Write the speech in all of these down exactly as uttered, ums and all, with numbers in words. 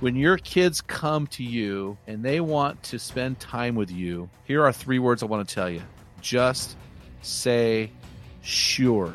When your kids come to you and they want to spend time with you, here are three words I want to tell you. Just say sure.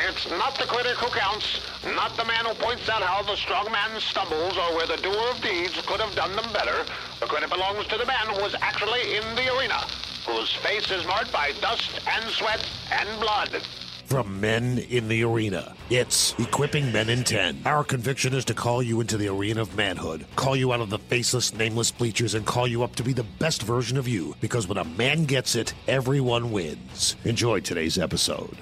It's not the critic who counts, not the man who points out how the strong man stumbles or where the doer of deeds could have done them better. The credit belongs to the man who was actually in the arena, whose face is marked by dust and sweat and blood. From Men in the Arena, it's Equipping Men in ten. Our conviction is to call you into the arena of manhood, call you out of the faceless, nameless bleachers, and call you up to be the best version of you. Because when a man gets it, everyone wins. Enjoy today's episode.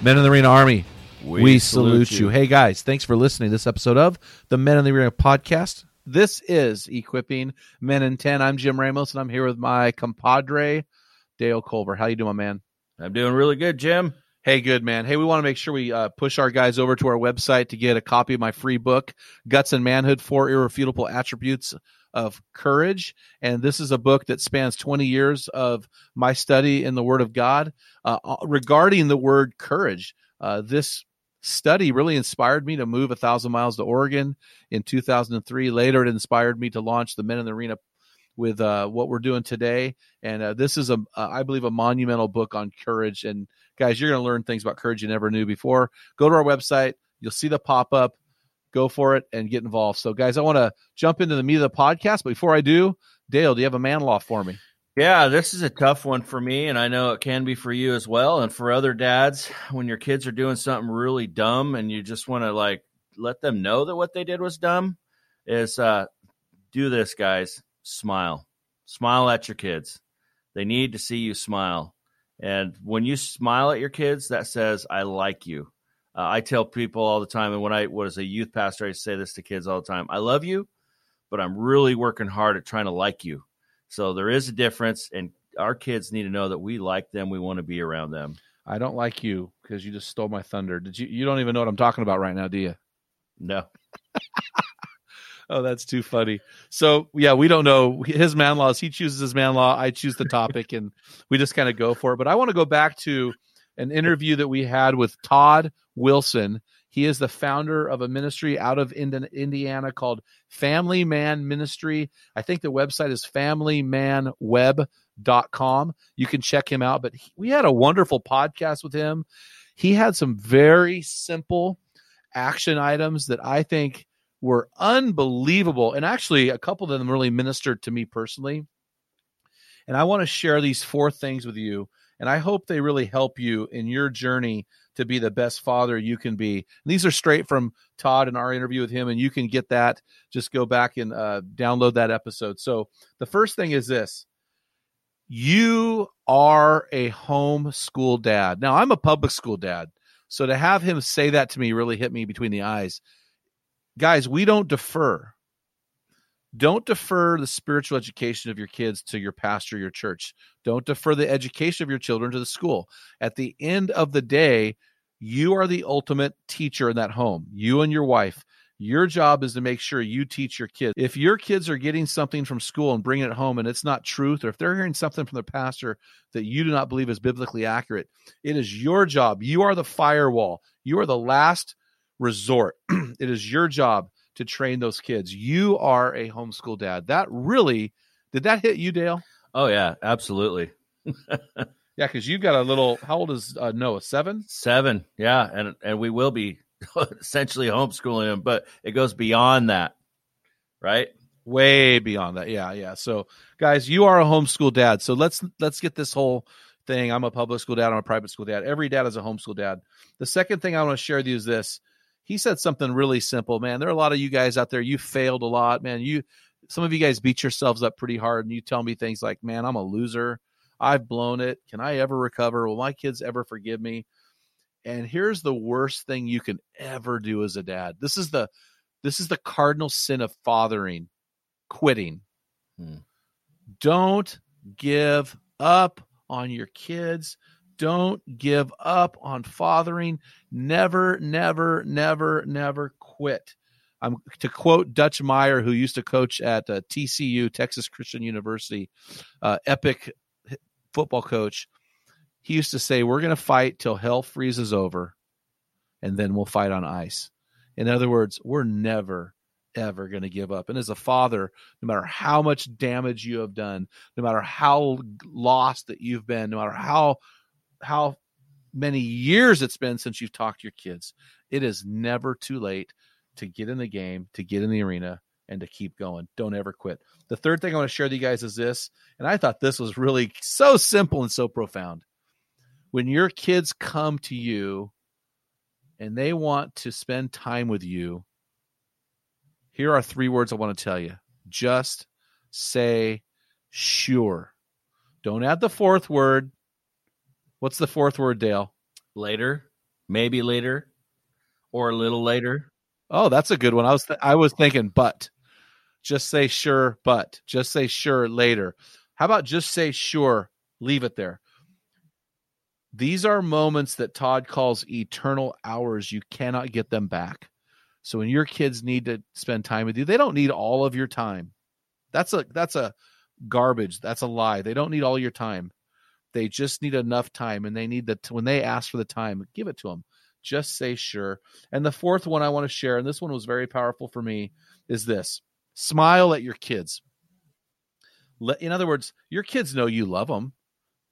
Men in the Arena Army, we, we salute, salute you. you. Hey, guys, thanks for listening to this episode of the Men in the Arena podcast. This is Equipping Men in ten. I'm Jim Ramos, and I'm here with my compadre, Dale Culver. How you doing, my man? I'm doing really good, Jim. Hey, good, man. Hey, we want to make sure we uh, push our guys over to our website to get a copy of my free book, Guts and Manhood, Four Irrefutable Attributes of Courage. And this is a book that spans twenty years of my study in the Word of God uh, regarding the word courage. Uh, this study really inspired me to move one thousand miles to Oregon in two thousand three. Later, it inspired me to launch the Men in the Arena with uh, what we're doing today. And uh, this is, a, uh, I believe, a monumental book on courage. And guys, you're going to learn things about courage you never knew before. Go to our website. You'll see the pop-up. Go for it and get involved. So, guys, I want to jump into the meat of the podcast. But before I do, Dale, do you have a man law for me? Yeah, this is a tough one for me, and I know it can be for you as well. And for other dads, when your kids are doing something really dumb and you just want to, like, let them know that what they did was dumb, is uh, do this, guys. Smile. Smile at your kids. They need to see you smile. And when you smile at your kids, that says, I like you. Uh, I tell people all the time, and when I was a youth pastor, I used to say this to kids all the time. I love you, but I'm really working hard at trying to like you. So there is a difference, and our kids need to know that we like them. We want to be around them. I don't like you because you just stole my thunder. Did you? You don't even know what I'm talking about right now, do you? No. Oh, that's too funny. So, yeah, we don't know his man laws. He chooses his man law. I choose the topic, and we just kind of go for it. But I want to go back to an interview that we had with Todd Wilson. He is the founder of a ministry out of Indiana called Family Man Ministry. I think the website is family man web dot com. You can check him out. But he, we had a wonderful podcast with him. He had some very simple action items that I think were unbelievable. And actually, a couple of them really ministered to me personally. And I want to share these four things with you. And I hope they really help you in your journey to be the best father you can be. And these are straight from Todd and our interview with him. And you can get that. Just go back and uh, download that episode. So the first thing is this. You are a homeschool dad. Now, I'm a public school dad. So to have him say that to me really hit me between the eyes. Guys, we don't defer. Don't defer the spiritual education of your kids to your pastor, your church. Don't defer the education of your children to the school. At the end of the day, you are the ultimate teacher in that home, you and your wife. Your job is to make sure you teach your kids. If your kids are getting something from school and bringing it home and it's not truth, or if they're hearing something from their pastor that you do not believe is biblically accurate, it is your job. You are the firewall. You are the last resort. It is your job to train those kids. You are a homeschool dad. That really, did that hit you, Dale? Oh, yeah, absolutely. Yeah, because you've got a little, how old is uh, Noah, seven? Seven, yeah, and and we will be essentially homeschooling him, but it goes beyond that, right? Way beyond that, yeah, yeah. So, guys, you are a homeschool dad, so let's let's get this whole thing. I'm a public school dad. I'm a private school dad. Every dad is a homeschool dad. The second thing I want to share with you is this. He said something really simple, man. There are a lot of you guys out there. You failed a lot, man. You, some of you guys beat yourselves up pretty hard, and you tell me things like, man, I'm a loser. I've blown it. Can I ever recover? Will my kids ever forgive me? And here's the worst thing you can ever do as a dad. This is the, this is the cardinal sin of fathering, quitting. Hmm. Don't give up on your kids. Don't give up on fathering. Never, never, never, never quit. I'm to quote Dutch Meyer, who used to coach at uh, T C U, Texas Christian University, uh, epic football coach. He used to say, we're going to fight till hell freezes over, and then we'll fight on ice. In other words, we're never, ever going to give up. And as a father, no matter how much damage you have done, no matter how lost that you've been, no matter how how many years it's been since you've talked to your kids, it is never too late to get in the game, to get in the arena, and to keep going. Don't ever quit. The third thing I want to share with you guys is this, and I thought this was really so simple and so profound. When your kids come to you and they want to spend time with you, here are three words I want to tell you. Just say sure. Don't add the fourth word. What's the fourth word, Dale? Later, maybe later, or a little later. Oh, that's a good one. I was th- I was thinking, but just say sure, but just say sure later. How about just say sure, leave it there. These are moments that Todd calls eternal hours. You cannot get them back. So when your kids need to spend time with you, they don't need all of your time. That's a that's a garbage. That's a lie. They don't need all your time. They just need enough time, and they need that when they ask for the time, give it to them. Just say sure. And the fourth one I want to share, and this one was very powerful for me, is this. Smile at your kids. Let, in other words, your kids know you love them,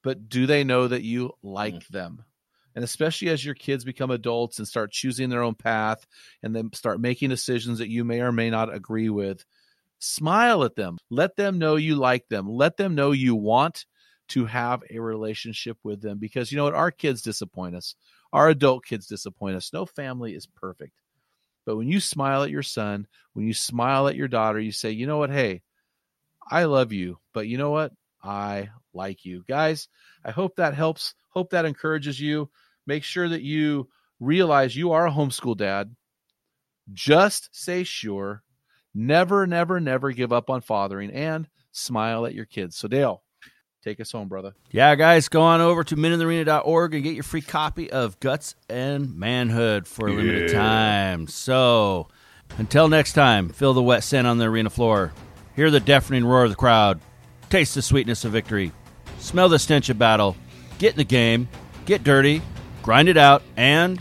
but do they know that you like mm. them? And especially as your kids become adults and start choosing their own path and then start making decisions that you may or may not agree with, smile at them. Let them know you like them. Let them know you want to have a relationship with them, because you know what? Our kids disappoint us. Our adult kids disappoint us. No family is perfect. But when you smile at your son, when you smile at your daughter, you say, you know what? Hey, I love you, but you know what? I like you. Guys, I hope that helps. Hope that encourages you. Make sure that you realize you are a homeschool dad. Just say sure. Never, never, never give up on fathering, and smile at your kids. So Dale, take us home, brother. Yeah, guys, go on over to men in the arena dot org and get your free copy of Guts and Manhood for a yeah. limited time. So until next time, feel the wet sand on the arena floor. Hear the deafening roar of the crowd. Taste the sweetness of victory. Smell the stench of battle. Get in the game. Get dirty. Grind it out. And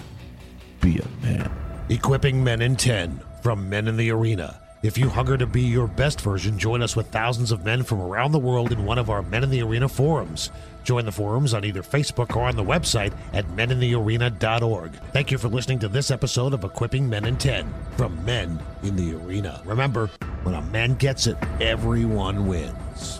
be a man. Equipping Men in ten from Men in the Arena. If you hunger to be your best version, join us with thousands of men from around the world in one of our Men in the Arena forums. Join the forums on either Facebook or on the website at men in the arena dot org. Thank you for listening to this episode of Equipping Men in ten from Men in the Arena. Remember, when a man gets it, everyone wins.